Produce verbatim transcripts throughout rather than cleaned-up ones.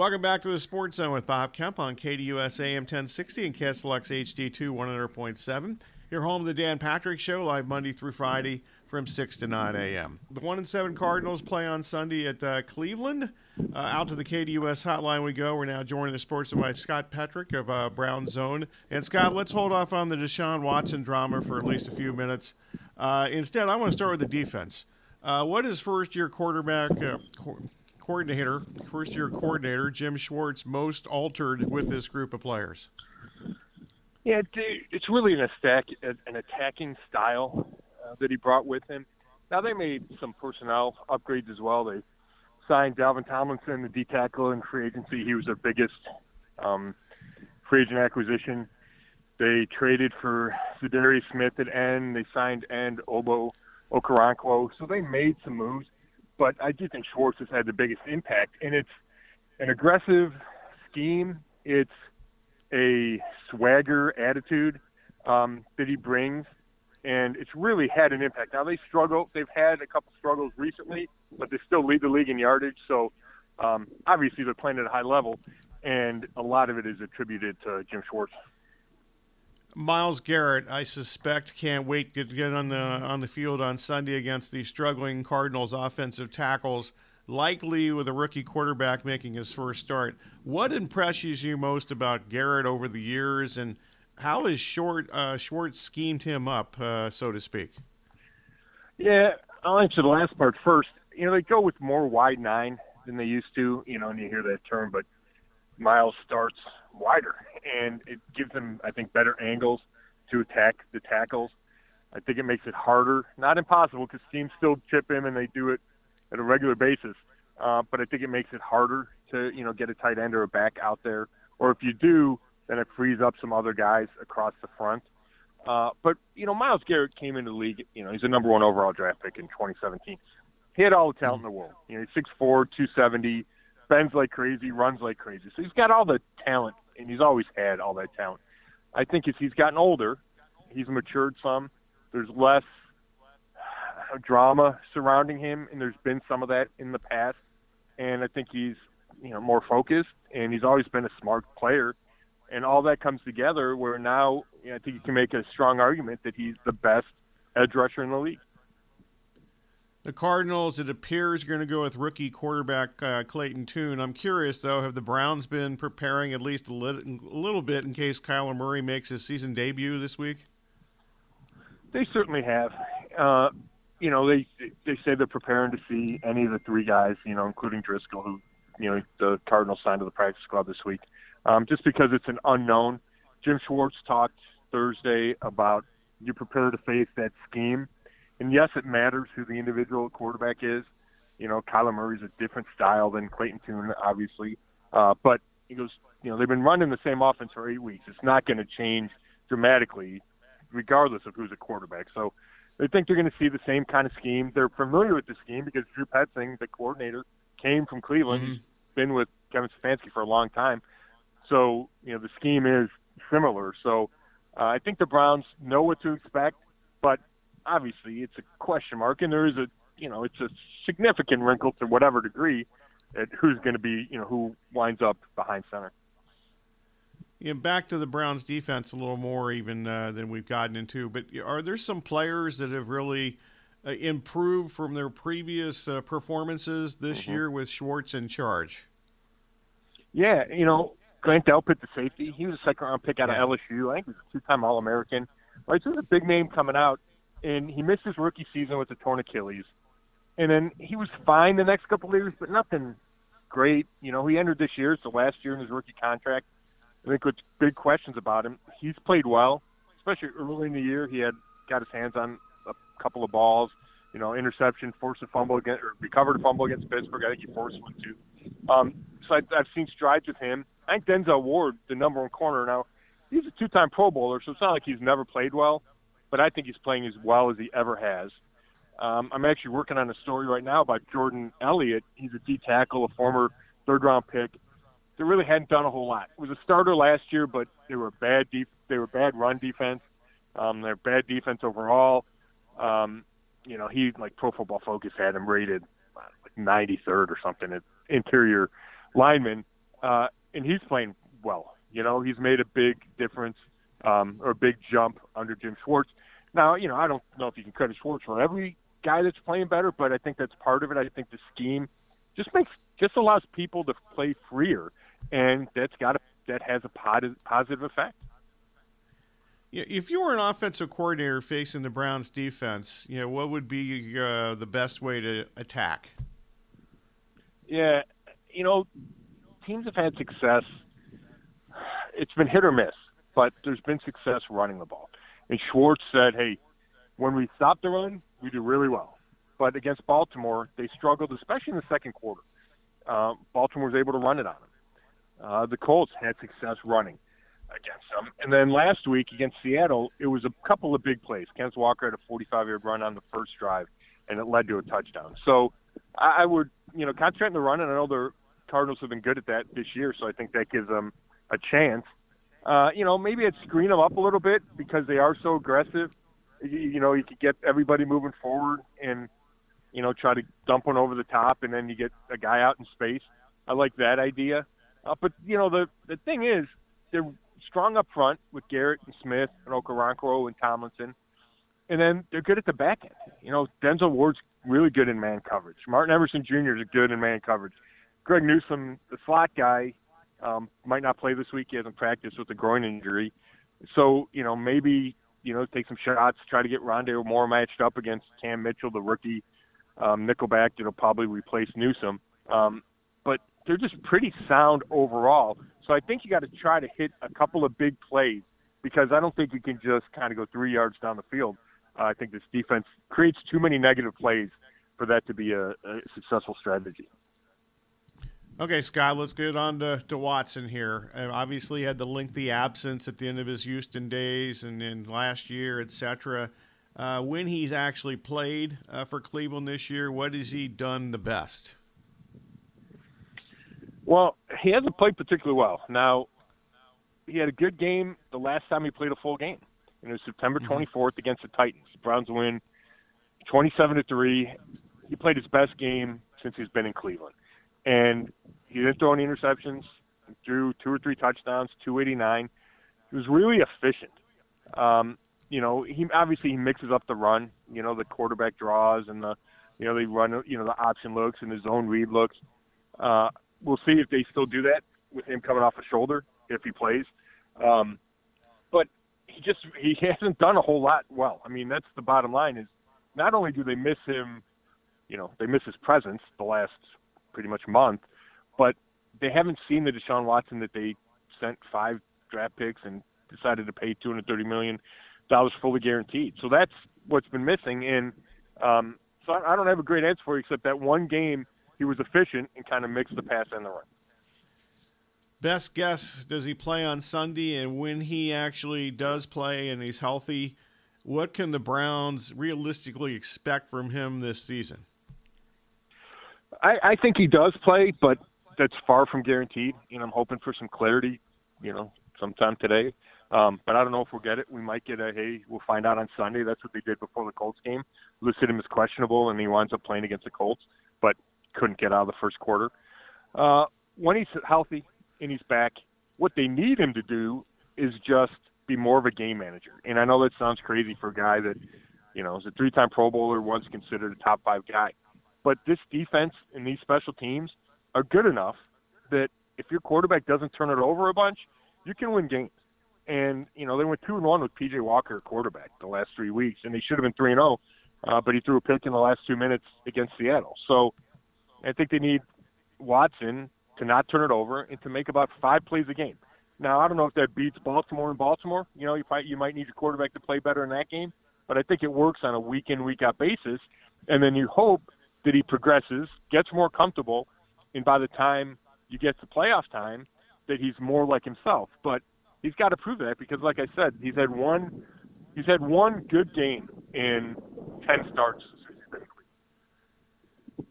Welcome back to the Sports Zone with Bob Kemp on K D U S A M ten sixty and Castle X H D two one hundred point seven. You're home to the Dan Patrick Show, live Monday through Friday from six to nine a.m. The one and seven Cardinals play on Sunday at uh, Cleveland. Uh, out to the K D U S hotline we go. We're now joined the sports by Scott Petrak of uh, Brown Zone. And, Scott, let's hold off on the Deshaun Watson drama for at least a few minutes. Uh, instead, I want to start with the defense. Uh, what is first-year quarterback uh, co- coordinator, first-year coordinator Jim Schwartz most altered with this group of players? Yeah, it's really an attack, an attacking style uh, that he brought with him. Now, they made some personnel upgrades as well. They signed Dalvin Tomlinson, the D tackle, in free agency. He was their biggest um, free agent acquisition. They traded for Zadarius Smith at end. They signed end Obo Okoronkwo. So they made some moves, but I do think Schwartz has had the biggest impact. And it's an aggressive scheme. It's a swagger attitude um, that he brings, and it's really had an impact. Now, they struggle. They've had a couple struggles recently, but they still lead the league in yardage. So, um, obviously, they're playing at a high level, and a lot of it is attributed to Jim Schwartz. Myles Garrett, I suspect, can't wait to get on the on the field on Sunday against the struggling Cardinals offensive tackles, likely with a rookie quarterback making his first start. What impresses you most about Garrett over the years, and how has Short, uh, Schwartz schemed him up, uh, so to speak? Yeah, I'll answer the last part first. You know, they go with more wide nine than they used to, you know, and you hear that term, but Myles starts wider, and it gives them, I think, better angles to attack the tackles. I think it makes it harder. Not impossible, because teams still chip him, and they do it at a regular basis, uh, but I think it makes it harder to, you know, get a tight end or a back out there. Or if you do, then it frees up some other guys across the front. Uh, but, you know, Myles Garrett came into the league, you know, he's a number one overall draft pick in twenty seventeen. He had all the talent in the world. You know, he's six four, two seventy, bends like crazy, runs like crazy. So he's got all the talent, and he's always had all that talent. I think as he's gotten older, he's matured some. There's less drama surrounding him, and there's been some of that in the past, and I think he's, you know, more focused, and he's always been a smart player, and all that comes together where now, you know, I think you can make a strong argument that he's the best edge rusher in the league. The Cardinals, it appears, are going to go with rookie quarterback uh, Clayton Toon. I'm curious, though, have the Browns been preparing at least a lit- little bit in case Kyler Murray makes his season debut this week? They certainly have. Uh, You know, they they say they're preparing to see any of the three guys, you know, including Driscoll, who, you know, the Cardinals signed to the practice squad this week, um, just because it's an unknown. Jim Schwartz talked Thursday about you prepare to face that scheme. And, yes, it matters who the individual quarterback is. You know, Kyler Murray's a different style than Clayton Toon, obviously. Uh, but he goes, you know, they've been running the same offense for eight weeks. It's not going to change dramatically regardless of who's a quarterback. So, they think they're going to see the same kind of scheme. They're familiar with the scheme because Drew Petzing, the coordinator, came from Cleveland. Mm-hmm. He's been with Kevin Stefanski for a long time. So, you know, the scheme is similar. So uh, I think the Browns know what to expect, but obviously it's a question mark, and there is a, you know, it's a significant wrinkle to whatever degree at who's going to be, you know, who winds up behind center. Yeah, back to the Browns defense a little more even uh, than we've gotten into, but are there some players that have really uh, improved from their previous uh, performances this mm-hmm. year with Schwartz in charge? Yeah, you know, Grant Delpit, the safety, he was a second-round pick out yeah. of L S U. I think he was a two-time All-American. Right, so it was a big name coming out, and he missed his rookie season with a torn Achilles. And then he was fine the next couple of years, but nothing great. You know, he entered this year, so last year in his rookie contract. I think with big questions about him, he's played well, especially early in the year. He had got his hands on a couple of balls, you know, interception, forced a fumble against, or recovered a fumble against Pittsburgh. I think he forced one too. Um, so I, I've seen strides with him. I think Denzel Ward, the number one corner, now he's a two-time Pro Bowler, so it's not like he's never played well, but I think he's playing as well as he ever has. Um, I'm actually working on a story right now about Jordan Elliott. He's a D tackle, a former third-round pick. They really hadn't done a whole lot. It was a starter last year, but they were bad. Def- they were bad run defense. Um, they're bad defense overall. Um, you know, he like Pro Football Focus had him rated like ninety-third or something at interior lineman. uh, and he's playing well. You know, he's made a big difference um, or a big jump under Jim Schwartz. Now, you know, I don't know if you can credit Schwartz for every guy that's playing better, but I think that's part of it. I think the scheme just makes just allows people to play freer, and that's got a, that has a positive effect. If you were an offensive coordinator facing the Browns defense, you know, what would be uh, the best way to attack? Yeah, you know, teams have had success. It's been hit or miss, but there's been success running the ball. And Schwartz said, hey, when we stop the run, we do really well. But against Baltimore, they struggled, especially in the second quarter. Uh, Baltimore was able to run it on them. Uh, the Colts had success running against them. And then last week against Seattle, it was a couple of big plays. Ken Walker had a forty-five-yard run on the first drive, and it led to a touchdown. So I would, you know, concentrate on the run, and I know the Cardinals have been good at that this year, so I think that gives them a chance. Uh, you know, maybe I'd screen them up a little bit because they are so aggressive. You, you know, you could get everybody moving forward and, you know, try to dump one over the top, and then you get a guy out in space. I like that idea. Uh, but, you know, the, the thing is, they're strong up front with Garrett and Smith and Okoronkwo and Tomlinson. And then they're good at the back end. You know, Denzel Ward's really good in man coverage. Martin Emerson Junior is good in man coverage. Greg Newsome, the slot guy, um, might not play this week. He hasn't practiced with a groin injury. So, you know, maybe, you know, take some shots, try to get Rondale Moore matched up against Cam Mitchell, the rookie um, nickelback that'll probably replace Newsome. Um, but they're just pretty sound overall. So I think you got to try to hit a couple of big plays because I don't think you can just kind of go three yards down the field. Uh, I think this defense creates too many negative plays for that to be a, a successful strategy. Okay, Scott, let's get on to, to Watson here. Uh, obviously, he had the lengthy absence at the end of his Houston days and then last year, et cetera. Uh, when he's actually played uh, for Cleveland this year, what has he done the best? Well, he hasn't played particularly well. Now, he had a good game the last time he played a full game, and it was September twenty-fourth against the Titans. The Browns win twenty-seven to three. He played his best game since he's been in Cleveland. And he didn't throw any interceptions, threw two or three touchdowns, two eighty-nine. He was really efficient. Um, you know, he obviously he mixes up the run, you know, the quarterback draws and the, you know, they run, you know, the option looks and the zone read looks. Uh, We'll see if they still do that with him coming off a shoulder if he plays. Um, but he just he hasn't done a whole lot well. I mean, that's the bottom line is not only do they miss him, you know, they miss his presence the last pretty much month, but they haven't seen the Deshaun Watson that they sent five draft picks and decided to pay two hundred thirty million dollars fully guaranteed. So that's what's been missing. And um, so I don't have a great answer for you except that one game he was efficient and kind of mixed the pass and the run. Best guess, does he play on Sunday? And when he actually does play and he's healthy, what can the Browns realistically expect from him this season? I, I think he does play, but that's far from guaranteed. And I'm hoping for some clarity, you know, sometime today. Um, but I don't know if we'll get it. We might get a, hey, we'll find out on Sunday. That's what they did before the Colts game. Listed him as questionable, and he winds up playing against the Colts. But couldn't get out of the first quarter. Uh, when he's healthy and he's back, what they need him to do is just be more of a game manager. And I know that sounds crazy for a guy that, you know, is a three-time Pro Bowler, once considered a top five guy. But this defense and these special teams are good enough that if your quarterback doesn't turn it over a bunch, you can win games. And, you know, they went two and one with P J. Walker quarterback the last three weeks, and they should have been three and oh, uh, but he threw a pick in the last two minutes against Seattle. So, I think they need Watson to not turn it over and to make about five plays a game. Now, I don't know if that beats Baltimore and Baltimore. You know, you might, you might need your quarterback to play better in that game, but I think it works on a week-in, week-out basis, and then you hope that he progresses, gets more comfortable, and by the time you get to playoff time, that he's more like himself. But he's got to prove that because, like I said, he's had one, he's had one good game in ten starts.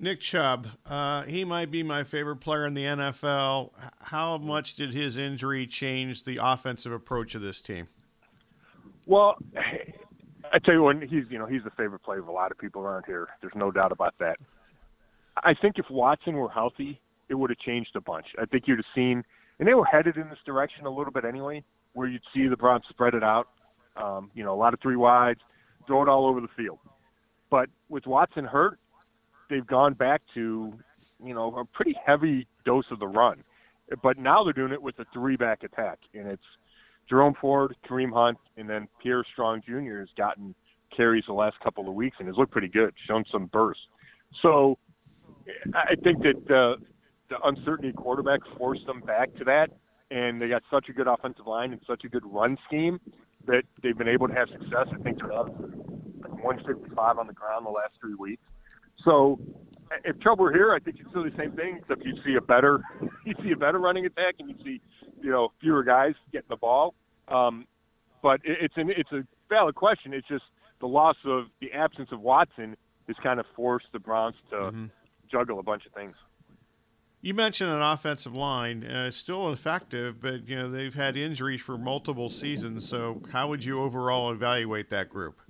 Nick Chubb, uh, he might be my favorite player in the N F L. How much did his injury change the offensive approach of this team? Well, I tell you what, he's you know he's the favorite player of a lot of people around here. There's no doubt about that. I think if Watson were healthy, it would have changed a bunch. I think you'd have seen, and they were headed in this direction a little bit anyway, where you'd see the Browns spread it out, um, you know, a lot of three wides, throw it all over the field. But with Watson hurt, they've gone back to, you know, a pretty heavy dose of the run. But now they're doing it with a three-back attack, and it's Jerome Ford, Kareem Hunt, and then Pierre Strong Junior has gotten carries the last couple of weeks and has looked pretty good, shown some burst. So I think that uh, the uncertainty quarterback forced them back to that, and they got such a good offensive line and such a good run scheme that they've been able to have success. I think they're up like one fifty-five on the ground the last three weeks. So if Chubb were here, I think you'd see the same thing, except you'd see a better, you'd see a better running attack, and you'd see, you know, fewer guys getting the ball. Um, but it, it's an it's a valid question. It's just the loss of the absence of Watson has kind of forced the Browns to mm-hmm. juggle a bunch of things. You mentioned an offensive line. Uh, it's still effective, but you know they've had injuries for multiple seasons. So how would you overall evaluate that group?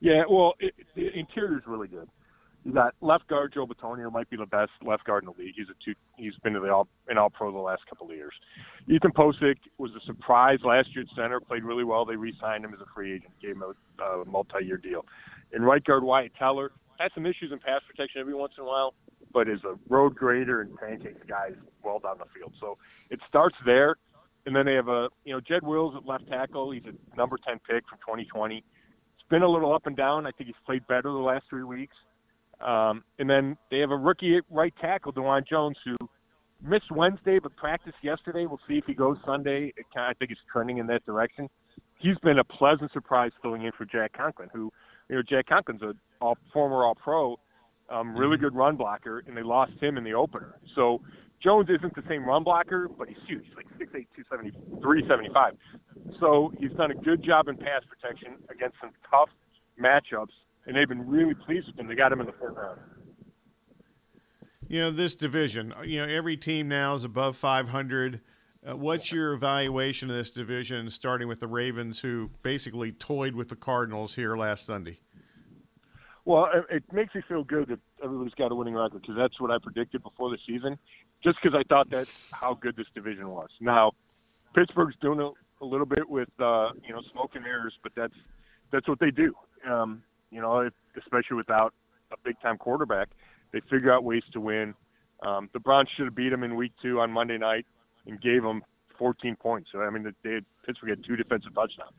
Yeah, well, it, the interior is really good. You got left guard Joe Bitonio, who might be the best left guard in the league. He's a two. He's been to the all in all pro the last couple of years. Ethan Posick was a surprise last year at center. Played really well. They re-signed him as a free agent. Gave him a uh, multi-year deal. And right guard Wyatt Teller had some issues in pass protection every once in a while, but is a road grader and pancakes guys well down the field. So it starts there, and then they have a you know Jed Wills at left tackle. He's a number ten pick from twenty twenty. It's been a little up and down. I think he's played better the last three weeks. Um, and then they have a rookie right tackle, DeJuan Jones, who missed Wednesday but practiced yesterday. We'll see if he goes Sunday. It kind of, I think it's trending in that direction. He's been a pleasant surprise filling in for Jack Conklin, who, you know, Jack Conklin's a all, former All-Pro, um, really good run blocker, and they lost him in the opener. So Jones isn't the same run blocker, but he's huge, like six eight, two seventy, three seventy-five. So he's done a good job in pass protection against some tough matchups. And they've been really pleased with him. They got him in the fourth round. You know, this division, you know, every team now is above five hundred. Uh, what's your evaluation of this division, starting with the Ravens, who basically toyed with the Cardinals here last Sunday? Well, it makes me feel good that everybody's got a winning record, because that's what I predicted before the season, just because I thought that's how good this division was. Now, Pittsburgh's doing a, a little bit with, uh, you know, smoke and mirrors, but that's, that's what they do. Um, You know, especially without a big-time quarterback, they figure out ways to win. Um, the Browns should have beat them in week two on Monday night and gave them fourteen points. So, I mean, they had, Pittsburgh had two defensive touchdowns.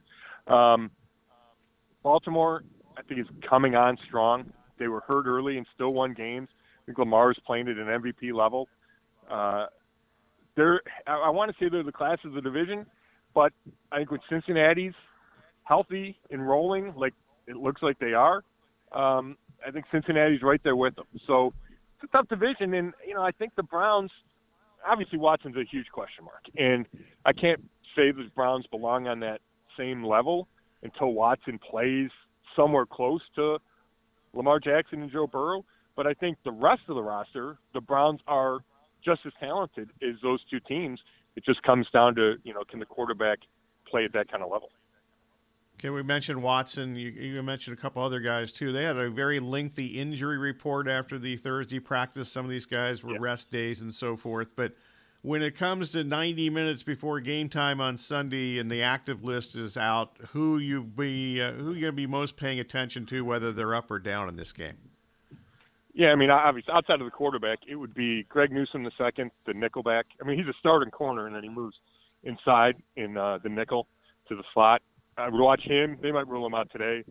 Um, Baltimore, I think, is coming on strong. They were hurt early and still won games. I think Lamar is playing at an M V P level. Uh, they're, I, I want to say they're the class of the division, but I think with Cincinnati's healthy and rolling, like, it looks like they are. Um, I think Cincinnati's right there with them. So it's a tough division. And, you know, I think the Browns, obviously Watson's a huge question mark. And I can't say the Browns belong on that same level until Watson plays somewhere close to Lamar Jackson and Joe Burrow. But I think the rest of the roster, the Browns are just as talented as those two teams. It just comes down to, you know, can the quarterback play at that kind of level? Okay, we mentioned Watson. You, you mentioned a couple other guys, too. They had a very lengthy injury report after the Thursday practice. Some of these guys were yeah. rest days and so forth. But when it comes to ninety minutes before game time on Sunday and the active list is out, who you be uh, who you going to be most paying attention to, whether they're up or down in this game? Yeah, I mean, obviously, outside of the quarterback, it would be Greg Newsome the Second, the nickelback. I mean, he's a starting corner, and then he moves inside in uh, the nickel to the slot. I would watch him. They might rule him out today.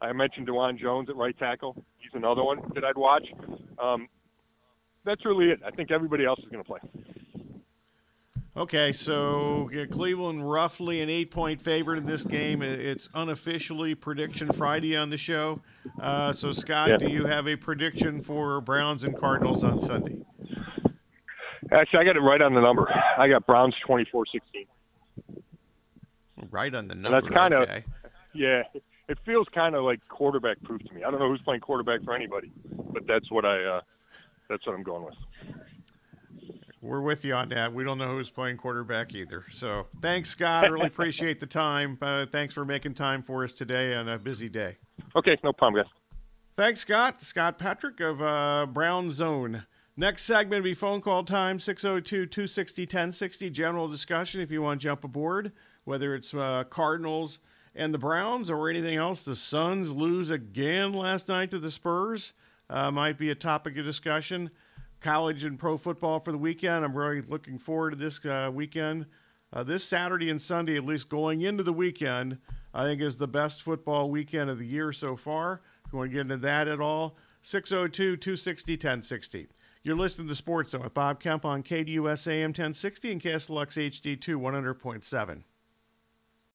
I mentioned DeJuan Jones at right tackle. He's another one that I'd watch. Um, that's really it. I think everybody else is going to play. Okay, so yeah, Cleveland roughly an eight-point favorite in this game. It's unofficially Prediction Friday on the show. Uh, so, Scott, yeah. do you have a prediction for Browns and Cardinals on Sunday? Actually, I got it right on the number. I got Browns twenty-four sixteen. Right on the number. And that's kind of, okay. yeah, it feels kind of like quarterback proof to me. I don't know who's playing quarterback for anybody, but that's what I, uh, that's what I'm going with. We're with you on that. We don't know who's playing quarterback either. So thanks, Scott. I really appreciate the time. Uh, thanks for making time for us today on a busy day. Okay, no problem, guys. Thanks, Scott. Scott Petrak of uh, Brown Zone. Next segment will be phone call time, six oh two, two sixty, ten sixty. General discussion if you want to jump aboard, whether it's uh, Cardinals and the Browns or anything else. The Suns lose again last night to the Spurs. Uh, might be a topic of discussion. College and pro football for the weekend. I'm really looking forward to this uh, weekend. Uh, this Saturday and Sunday, at least going into the weekend, I think is the best football weekend of the year so far. If you want to get into that at all, six oh two, two sixty, ten sixty. You're listening to Sports Zone with Bob Kemp on K D U S A M ten sixty and Castle X H D two one hundred point seven.